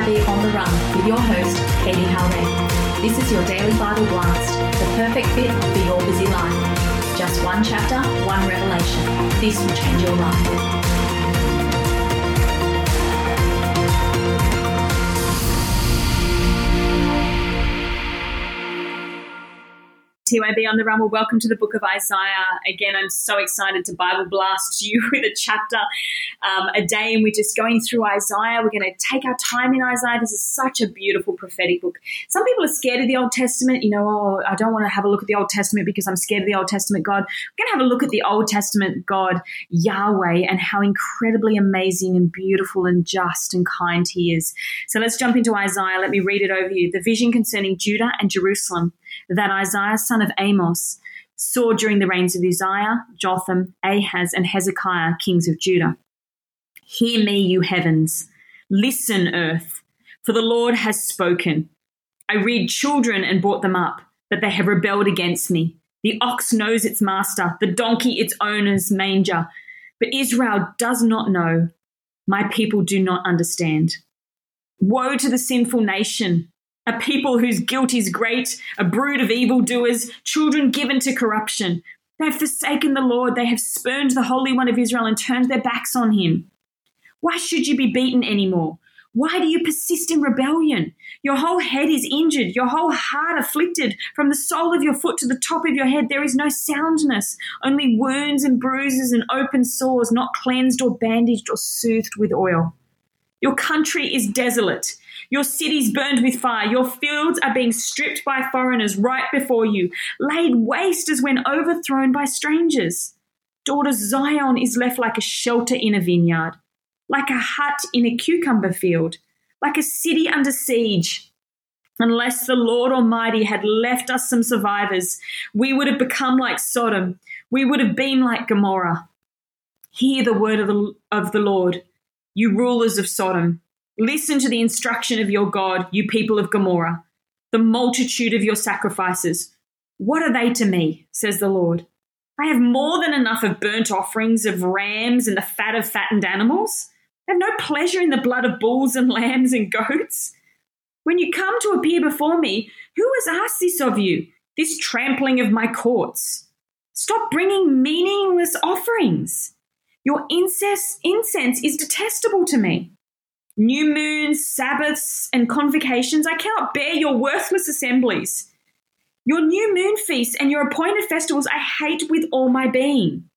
NIV On The Run with your host, Katie Hale. This is your daily Bible blast, the perfect fit for your busy life. Just one chapter, one revelation. This will change your life. TYB On The Run, well, welcome to the book of Isaiah. Again, I'm so excited to Bible blast you with a chapter a day, and we're just going through Isaiah. We're going to take our time in Isaiah. This is such a beautiful prophetic book. Some people are scared of the Old Testament. You know, oh, I don't want to have a look at the Old Testament because I'm scared of the Old Testament God. We're going to have a look at the Old Testament God, Yahweh, and how incredibly amazing and beautiful and just and kind he is. So let's jump into Isaiah. Let me read it over you. The vision concerning Judah and Jerusalem that Isaiah, son of Amos, saw during the reigns of Uzziah, Jotham, Ahaz, and Hezekiah, kings of Judah. Hear me, you heavens. Listen, earth, for the Lord has spoken. I reared children and brought them up, but they have rebelled against me. The ox knows its master, the donkey its owner's manger. But Israel does not know. My people do not understand. Woe to the sinful nation, a people whose guilt is great, a brood of evildoers, children given to corruption. They have forsaken the Lord. They have spurned the Holy One of Israel and turned their backs on him. Why should you be beaten anymore? Why do you persist in rebellion? Your whole head is injured, your whole heart afflicted. From the sole of your foot to the top of your head, there is no soundness, only wounds and bruises and open sores, not cleansed or bandaged or soothed with oil. Your country is desolate. Your cities burned with fire. Your fields are being stripped by foreigners right before you, laid waste as when overthrown by strangers. Daughter Zion is left like a shelter in a vineyard, like a hut in a cucumber field, like a city under siege. Unless the Lord Almighty had left us some survivors, we would have become like Sodom. We would have been like Gomorrah. Hear the word of the Lord, you rulers of Sodom. Listen to the instruction of your God, you people of Gomorrah, the multitude of your sacrifices. What are they to me, says the Lord? I have more than enough of burnt offerings, of rams, and the fat of fattened animals. I have no pleasure in the blood of bulls and lambs and goats. When you come to appear before me, who has asked this of you, this trampling of my courts? Stop bringing meaningless offerings. Your incense is detestable to me. New moons, Sabbaths, and convocations, I cannot bear your worthless assemblies. Your new moon feasts and your appointed festivals I hate with all my being.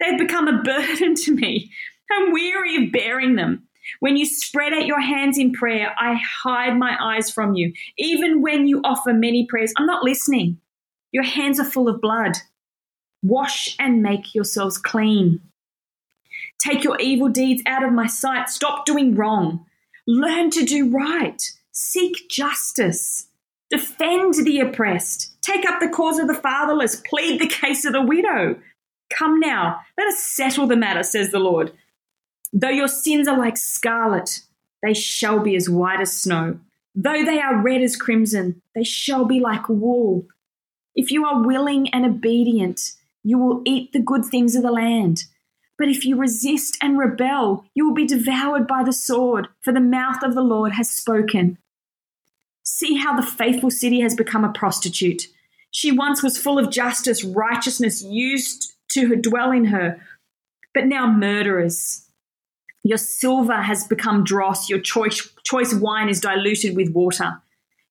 They have become a burden to me. I'm weary of bearing them. When you spread out your hands in prayer, I hide my eyes from you. Even when you offer many prayers, I'm not listening. Your hands are full of blood. Wash and make yourselves clean. Take your evil deeds out of my sight. Stop doing wrong. Learn to do right. Seek justice. Defend the oppressed. Take up the cause of the fatherless. Plead the case of the widow. Come now, let us settle the matter, says the Lord. Though your sins are like scarlet, they shall be as white as snow. Though they are red as crimson, they shall be like wool. If you are willing and obedient, you will eat the good things of the land. But if you resist and rebel, you will be devoured by the sword, for the mouth of the Lord has spoken. See how the faithful city has become a prostitute. She once was full of justice, righteousness used to dwell in her, but now murderers. Your silver has become dross. Your choice wine is diluted with water.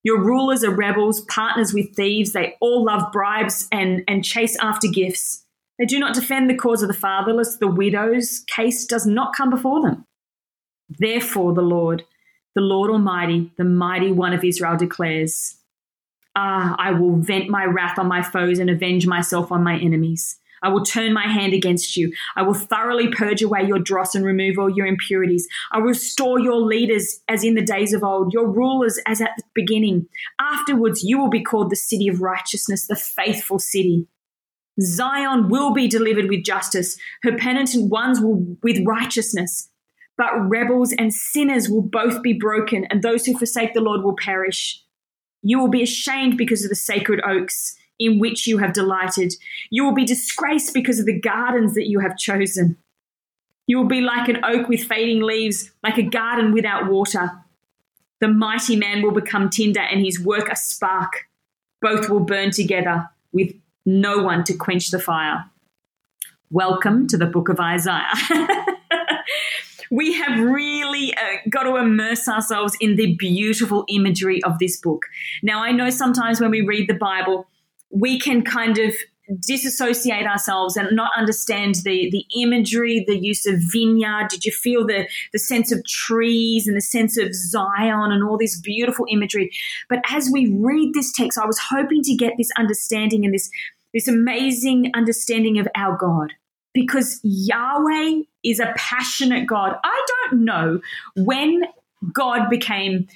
Your rulers are rebels, partners with thieves. They all love bribes and chase after gifts. They do not defend the cause of the fatherless. The widow's case does not come before them. Therefore, the Lord Almighty, the Mighty One of Israel declares, Ah, I will vent my wrath on my foes and avenge myself on my enemies. I will turn my hand against you. I will thoroughly purge away your dross and remove all your impurities. I will restore your leaders as in the days of old, your rulers as at the beginning. Afterwards, you will be called the city of righteousness, the faithful city. Zion will be delivered with justice. Her penitent ones will with righteousness. But rebels and sinners will both be broken, and those who forsake the Lord will perish. You will be ashamed because of the sacred oaks in which you have delighted. You will be disgraced because of the gardens that you have chosen. You will be like an oak with fading leaves, like a garden without water. The mighty man will become tinder and his work a spark. Both will burn together with no one to quench the fire. Welcome to the book of Isaiah. We have really got to immerse ourselves in the beautiful imagery of this book. Now, I know sometimes when we read the Bible, we can kind of disassociate ourselves and not understand the imagery, the use of vineyard. Did you feel the sense of trees and the sense of Zion and all this beautiful imagery? But as we read this text, I was hoping to get this understanding and this amazing understanding of our God, because Yahweh is a passionate God. I don't know when God became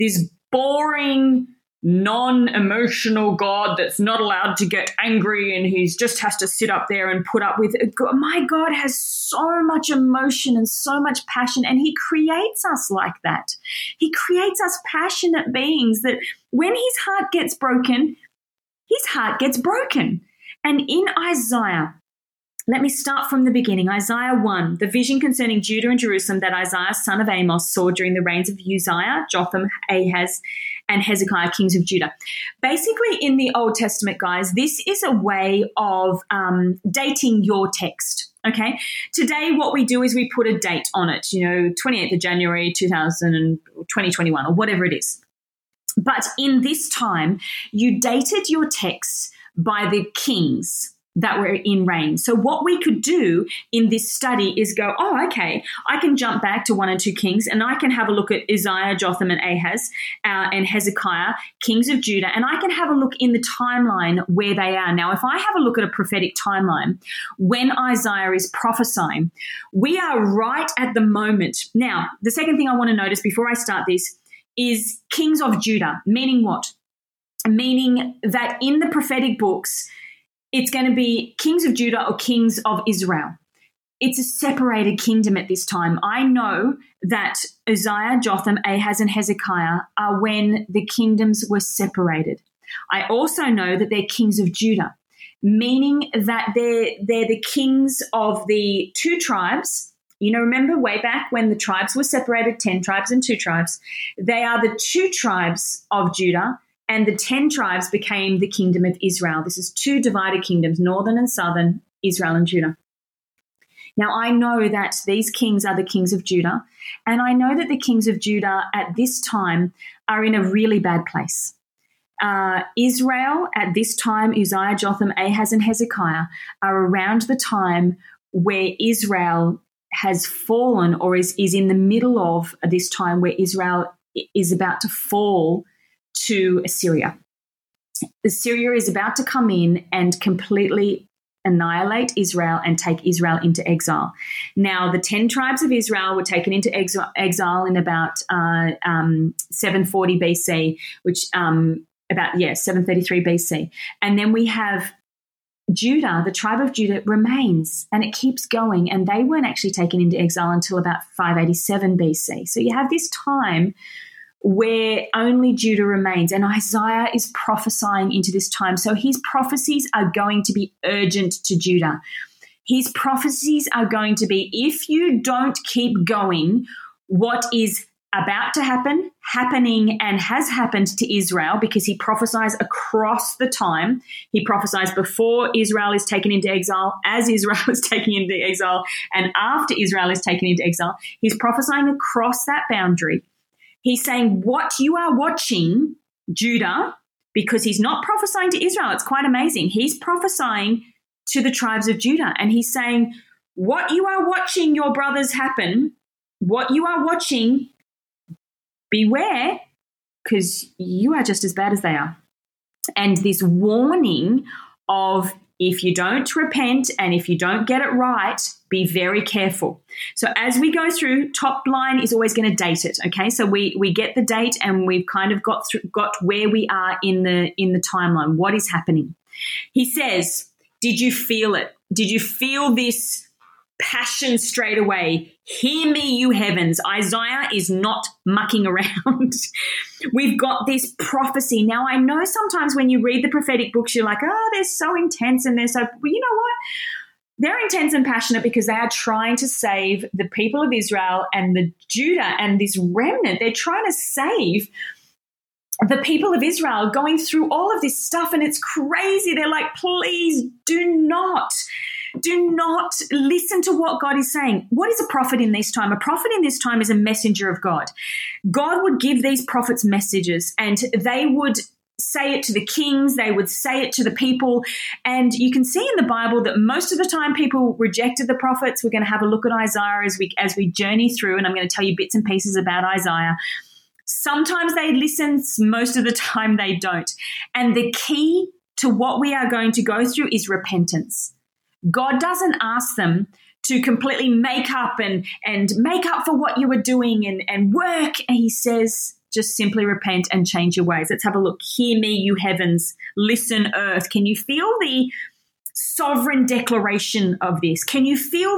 this boring, non-emotional God that's not allowed to get angry and he just has to sit up there and put up with it. My God has so much emotion and so much passion, and he creates us like that. He creates us passionate beings that when his heart gets broken, his heart gets broken. And in Isaiah, let me start from the beginning. Isaiah 1, the vision concerning Judah and Jerusalem that Isaiah, son of Amos, saw during the reigns of Uzziah, Jotham, Ahaz, and Hezekiah, kings of Judah. Basically, in the Old Testament, guys, this is a way of dating your text, okay? Today, what we do is we put a date on it, 28th of January, 2021, or whatever it is. But in this time, you dated your text by the kings that were in reign. So what we could do in this study is go, oh, okay, I can jump back to 1 and 2 Kings and I can have a look at Uzziah, Jotham and Ahaz and Hezekiah, kings of Judah, and I can have a look in the timeline where they are. Now, if I have a look at a prophetic timeline, when Isaiah is prophesying, we are right at the moment. Now, the second thing I want to notice before I start this is kings of Judah, meaning what? Meaning that in the prophetic books, it's going to be kings of Judah or kings of Israel. It's a separated kingdom at this time. I know that Uzziah, Jotham, Ahaz, and Hezekiah are when the kingdoms were separated. I also know that they're kings of Judah, meaning that they're the kings of the 2 tribes. Remember way back when the tribes were separated, 10 tribes and 2 tribes. They are the 2 tribes of Judah, and the 10 tribes became the kingdom of Israel. This is 2 divided kingdoms, northern and southern, Israel and Judah. Now, I know that these kings are the kings of Judah, and I know that the kings of Judah at this time are in a really bad place. Israel at this time, Uzziah, Jotham, Ahaz, and Hezekiah, are around the time where Israel has fallen or is in the middle of this time where Israel is about to fall to Assyria. Assyria is about to come in and completely annihilate Israel and take Israel into exile. Now, the 10 tribes of Israel were taken into exile in about 740 BC, which 733 BC. And then we have Judah, the tribe of Judah remains and it keeps going, and they weren't actually taken into exile until about 587 BC. So you have this time where only Judah remains. And Isaiah is prophesying into this time. So his prophecies are going to be urgent to Judah. His prophecies are going to be, if you don't keep going, what is about to happen, happening, and has happened to Israel, because he prophesies across the time. He prophesies before Israel is taken into exile, as Israel is taken into exile, and after Israel is taken into exile. He's prophesying across that boundary. He's saying what you are watching, Judah, because he's not prophesying to Israel. It's quite amazing. He's prophesying to the tribes of Judah, and he's saying what you are watching your brothers happen, what you are watching, beware, because you are just as bad as they are. And this warning of if you don't repent and if you don't get it right, be very careful. So as we go through, top line is always going to date it, okay? So we get the date and we've kind of got where we are in the timeline, what is happening. He says, did you feel it? Did you feel this passion straight away? Hear me, you heavens. Isaiah is not mucking around. We've got this prophecy. Now, I know sometimes when you read the prophetic books, you're like, oh, they're so intense and they're so, well, you know what? They're intense and passionate because they are trying to save the people of Israel and the Judah and this remnant. They're trying to save the people of Israel going through all of this stuff, and it's crazy. They're like, please do not listen to what God is saying. What is a prophet in this time? A prophet in this time is a messenger of God. God would give these prophets messages, and they would say it to the kings, they would say it to the people. And you can see in the Bible that most of the time people rejected the prophets. We're going to have a look at Isaiah as we journey through, and I'm going to tell you bits and pieces about Isaiah. Sometimes they listen, most of the time they don't. And the key to what we are going to go through is repentance. God doesn't ask them to completely make up and make up for what you were doing and work. And he says, just simply repent and change your ways. Let's have a look. Hear me, you heavens. Listen, earth. Can you feel the sovereign declaration of this? Can you feel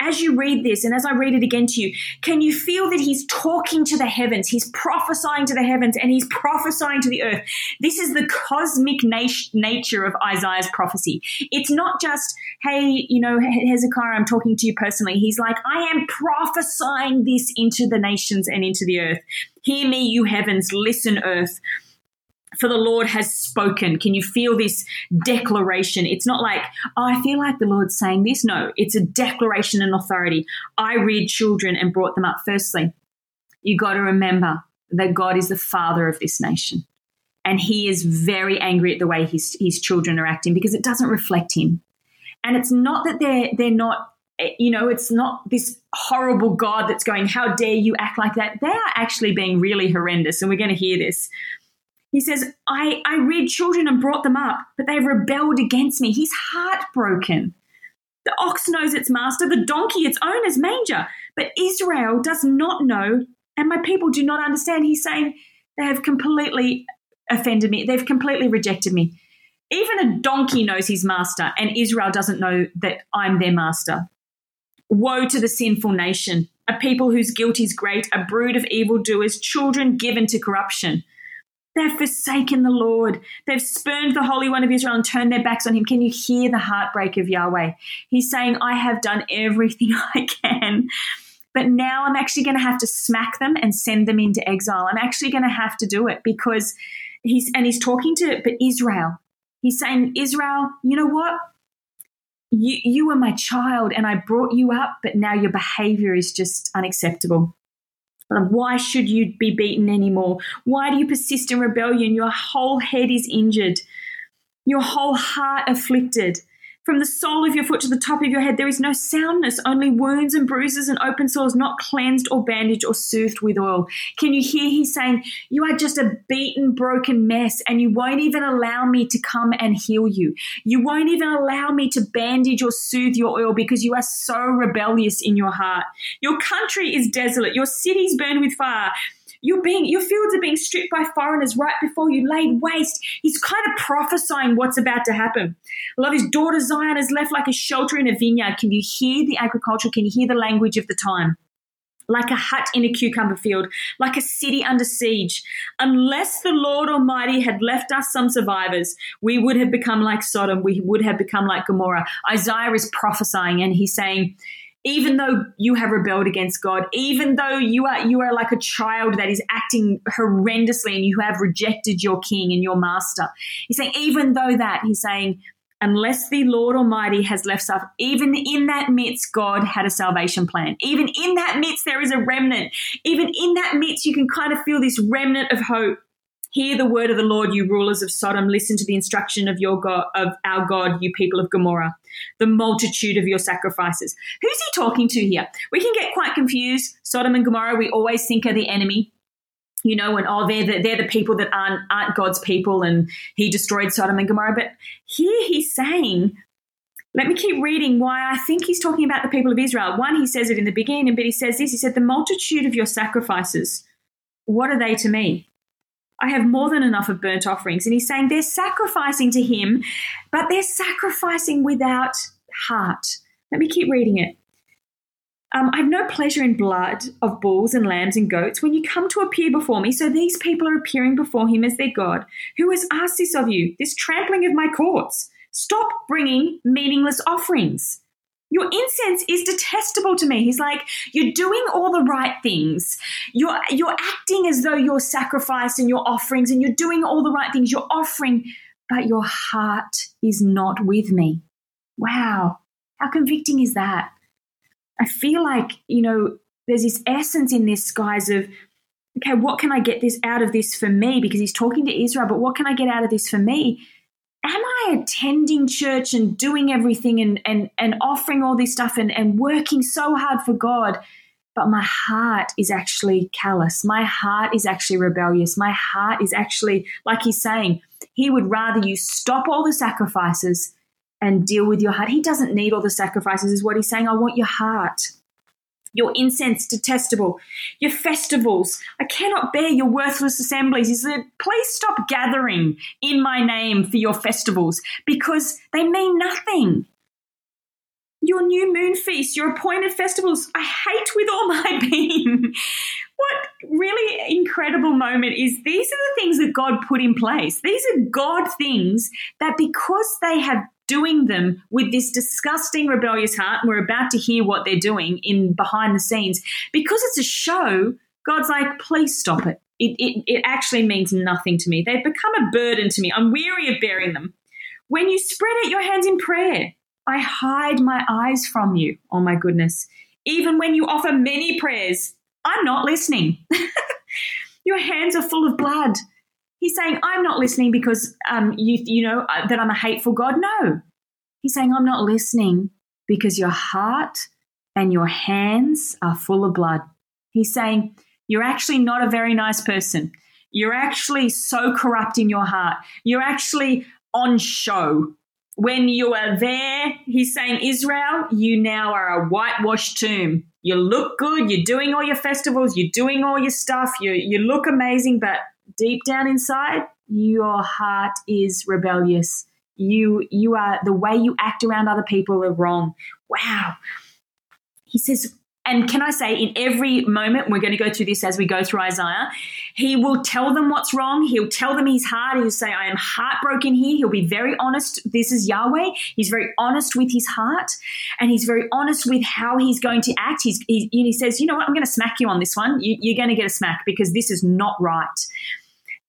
as you read this, and as I read it again to you, can you feel that he's talking to the heavens? He's prophesying to the heavens and he's prophesying to the earth. This is the cosmic nature of Isaiah's prophecy. It's not just, hey, you know, Hezekiah, I'm talking to you personally. He's like, I am prophesying this into the nations and into the earth. Hear me, you heavens. Listen, earth. For the Lord has spoken. Can you feel this declaration? It's not like, oh, I feel like the Lord's saying this. No, it's a declaration and authority. I reared children and brought them up. Firstly, you got to remember that God is the father of this nation, and he is very angry at the way his children are acting because it doesn't reflect him. And it's not that they're not, you know, it's not this horrible God that's going, how dare you act like that? They are actually being really horrendous, and we're going to hear this. He says, I reared children and brought them up, but they rebelled against me. He's heartbroken. The ox knows its master, the donkey its owner's manger. But Israel does not know, and my people do not understand. He's saying they have completely offended me. They've completely rejected me. Even a donkey knows his master, and Israel doesn't know that I'm their master. Woe to the sinful nation, a people whose guilt is great, a brood of evildoers, children given to corruption. They've forsaken the Lord. They've spurned the Holy One of Israel and turned their backs on him. Can you hear the heartbreak of Yahweh? He's saying, I have done everything I can, but now I'm actually going to have to smack them and send them into exile. I'm actually going to have to do it because he's talking to, but Israel. He's saying, Israel, you know what? You were my child and I brought you up, but now your behavior is just unacceptable. Why should you be beaten anymore? Why do you persist in rebellion? Your whole head is injured, your whole heart afflicted. From the sole of your foot to the top of your head, there is no soundness, only wounds and bruises and open sores, not cleansed or bandaged or soothed with oil. Can you hear he's saying, you are just a beaten, broken mess, and you won't even allow me to come and heal you. You won't even allow me to bandage or soothe your oil because you are so rebellious in your heart. Your country is desolate. Your cities burn with fire. Your fields are being stripped by foreigners right before you, laid waste. He's kind of prophesying what's about to happen. I love his daughter Zion is left like a shelter in a vineyard. Can you hear the agriculture? Can you hear the language of the time? Like a hut in a cucumber field, like a city under siege. Unless the Lord Almighty had left us some survivors, we would have become like Sodom. We would have become like Gomorrah. Isaiah is prophesying, and he's saying, even though you have rebelled against God, even though you are like a child that is acting horrendously and you have rejected your king and your master, he's saying, even though that, he's saying, unless the Lord Almighty has left us, even in that midst, God had a salvation plan. Even in that midst, there is a remnant. Even in that midst, you can kind of feel this remnant of hope. Hear the word of the Lord, you rulers of Sodom. Listen to the instruction of your God, of our God, you people of Gomorrah, the multitude of your sacrifices. Who's he talking to here? We can get quite confused. Sodom and Gomorrah, we always think are the enemy, you know, and they're the people that aren't God's people, and he destroyed Sodom and Gomorrah. But here he's saying, let me keep reading why I think he's talking about the people of Israel. One, he says it in the beginning, but he says this. He said, the multitude of your sacrifices, what are they to me? I have more than enough of burnt offerings. And he's saying they're sacrificing to him, but they're sacrificing without heart. Let me keep reading it. I have no pleasure in blood of bulls and lambs and goats when you come to appear before me. So these people are appearing before him as their God. Who has asked this of you, this trampling of my courts? Stop bringing meaningless offerings. Your incense is detestable to me. He's like, you're doing all the right things. You're acting as though you're sacrificing your offerings and you're doing all the right things. You're offering, but your heart is not with me. Wow. How convicting is that? I feel like, there's this essence in this, guys, of, okay, what can I get this out of this for me? Because he's talking to Israel, but what can I get out of this for me? Am I attending church and doing everything and offering all this stuff and working so hard for God, but my heart is actually callous. My heart is actually rebellious. My heart is actually, like he's saying, he would rather you stop all the sacrifices and deal with your heart. He doesn't need all the sacrifices is what he's saying. I want your heart. Your incense, detestable. Your festivals, I cannot bear your worthless assemblies. He said, please stop gathering in my name for your festivals because they mean nothing. Your new moon feasts, your appointed festivals, I hate with all my being. What really incredible moment is these are the things that God put in place. These are God things that because they have doing them with this disgusting rebellious heart, and we're about to hear what they're doing in behind the scenes. Because it's a show, God's like, please stop it. It actually means nothing to me. They've become a burden to me. I'm weary of bearing them. When you spread out your hands in prayer, I hide my eyes from you. Oh, my goodness. Even when you offer many prayers, I'm not listening. Your hands are full of blood. He's saying, I'm not listening because you know that I'm a hateful God. No. He's saying, I'm not listening because your heart and your hands are full of blood. He's saying, you're actually not a very nice person. You're actually so corrupt in your heart. You're actually on show. When you are there, he's saying, Israel, you now are a whitewashed tomb. You look good. You're doing all your festivals. You're doing all your stuff. You look amazing, but deep down inside, your heart is rebellious. You are, the way you act around other people are wrong. Wow. He says, and can I say in every moment, we're going to go through this as we go through Isaiah, he will tell them what's wrong. He'll tell them he's hard. He'll say, I am heartbroken here. He'll be very honest. This is Yahweh. He's very honest with his heart and he's very honest with how he's going to act. He says, you know what, I'm going to smack you on this one. You're going to get a smack because this is not right.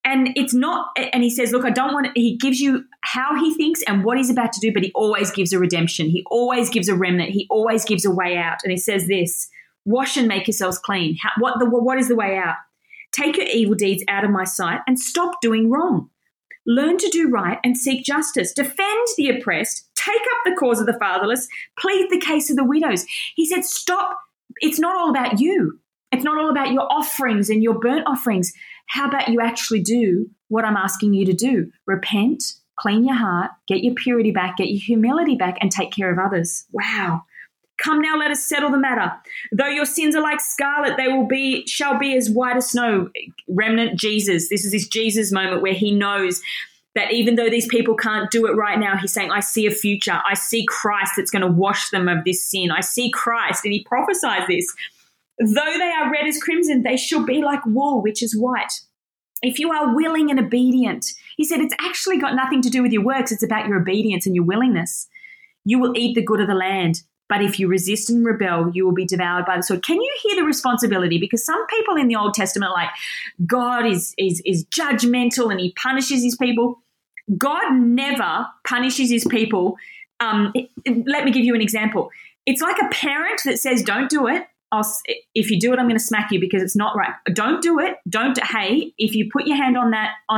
And it's not, and he says, look, I don't want to, he gives you how he thinks and what he's about to do, but he always gives a redemption. He always gives a remnant. He always gives a way out. And he says this, wash and make yourselves clean. What is the way out? Take your evil deeds out of my sight and stop doing wrong. Learn to do right and seek justice. Defend the oppressed. Take up the cause of the fatherless. Plead the case of the widows. He said, stop. It's not all about you. It's not all about your offerings and your burnt offerings. How about you actually do what I'm asking you to do? Repent, clean your heart, get your purity back, get your humility back, and take care of others. Wow. Come now, let us settle the matter. Though your sins are like scarlet, they shall be as white as snow. Remnant Jesus. This is this Jesus moment where he knows that even though these people can't do it right now, he's saying, I see a future. I see Christ that's going to wash them of this sin. I see Christ, and he prophesies this. Though they are red as crimson, they shall be like wool, which is white. If you are willing and obedient, he said, it's actually got nothing to do with your works. It's about your obedience and your willingness. You will eat the good of the land, but if you resist and rebel, you will be devoured by the sword. Can you hear the responsibility? Because some people in the Old Testament are like, God is judgmental and he punishes his people. God never punishes his people. Let me give you an example. It's like a parent that says, don't do it. If you do it, I'm going to smack you because it's not right. Don't do it. Hey, if you put your hand on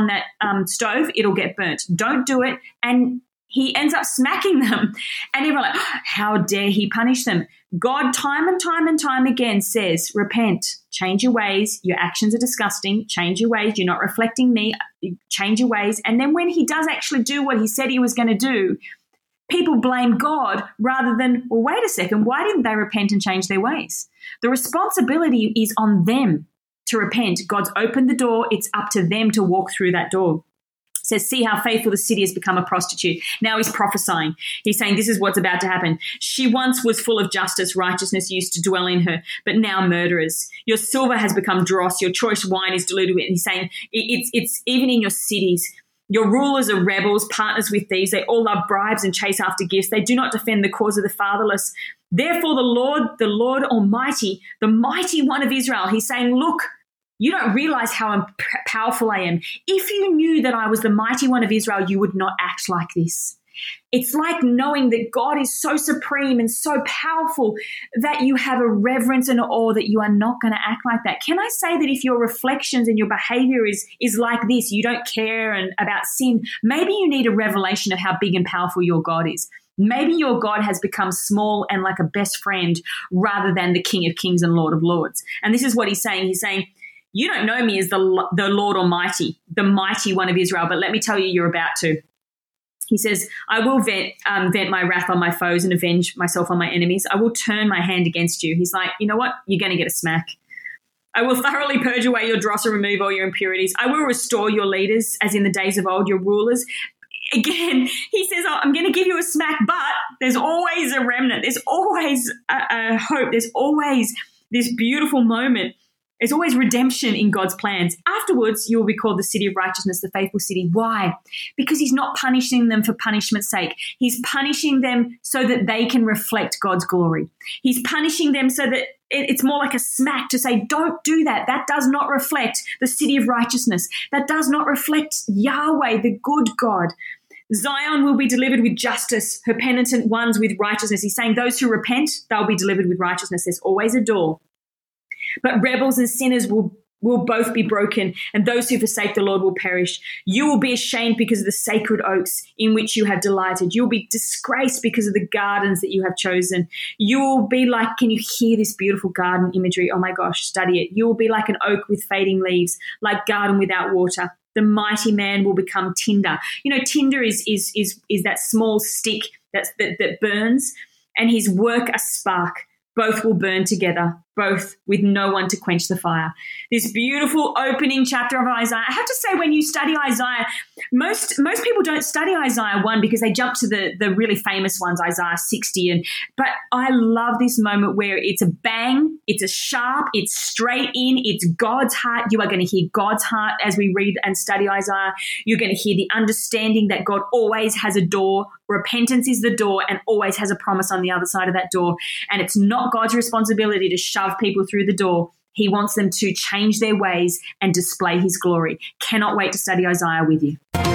that stove, it'll get burnt. Don't do it. And he ends up smacking them. And everyone like, how dare he punish them? God time and time and time again says, repent, change your ways. Your actions are disgusting. Change your ways. You're not reflecting me. Change your ways. And then when he does actually do what he said he was going to do, people blame God rather than, well, wait a second, why didn't they repent and change their ways? The responsibility is on them to repent. God's opened the door. It's up to them to walk through that door. It says, see how faithful the city has become a prostitute. Now he's prophesying. He's saying this is what's about to happen. She once was full of justice. Righteousness used to dwell in her, but now murderers. Your silver has become dross. Your choice wine is diluted with. And he's saying it's even in your cities. Your rulers are rebels, partners with thieves. They all love bribes and chase after gifts. They do not defend the cause of the fatherless. Therefore the Lord Almighty, the mighty one of Israel, he's saying, look, you don't realize how powerful I am. If you knew that I was the mighty one of Israel, you would not act like this. It's like knowing that God is so supreme and so powerful that you have a reverence and awe that you are not going to act like that. Can I say that if your reflections and your behavior is like this, you don't care and about sin, maybe you need a revelation of how big and powerful your God is. Maybe your God has become small and like a best friend rather than the King of Kings and Lord of Lords. And this is what he's saying. He's saying, you don't know me as the Lord Almighty, the mighty one of Israel, but let me tell you, you're about to. He says, I will vent my wrath on my foes and avenge myself on my enemies. I will turn my hand against you. He's like, you know what? You're going to get a smack. I will thoroughly purge away your dross and remove all your impurities. I will restore your leaders as in the days of old, your rulers. Again, he says, oh, I'm going to give you a smack, but there's always a remnant. There's always a hope. There's always this beautiful moment. There's always redemption in God's plans. Afterwards, you will be called the city of righteousness, the faithful city. Why? Because he's not punishing them for punishment's sake. He's punishing them so that they can reflect God's glory. He's punishing them so that it's more like a smack to say, don't do that. That does not reflect the city of righteousness. That does not reflect Yahweh, the good God. Zion will be delivered with justice, her penitent ones with righteousness. He's saying those who repent, they'll be delivered with righteousness. There's always a door. But rebels and sinners will both be broken, and those who forsake the Lord will perish. You will be ashamed because of the sacred oaks in which you have delighted. You'll be disgraced because of the gardens that you have chosen. You will be like, can you hear this beautiful garden imagery? Oh my gosh, study it. You will be like an oak with fading leaves, like garden without water. The mighty man will become tinder. You know, tinder is that small stick that burns, and his work a spark. Both will burn together, both with no one to quench the fire. This beautiful opening chapter of Isaiah. I have to say, when you study Isaiah, most people don't study Isaiah 1 because they jump to the really famous ones, Isaiah 60. But I love this moment where it's a bang, it's a sharp, it's straight in, it's God's heart. You are going to hear God's heart as we read and study Isaiah. You're going to hear the understanding that God always has a door. Repentance is the door and always has a promise on the other side of that door. And it's not God's responsibility to shove people through the door. He wants them to change their ways and display his glory. Cannot wait to study Isaiah with you.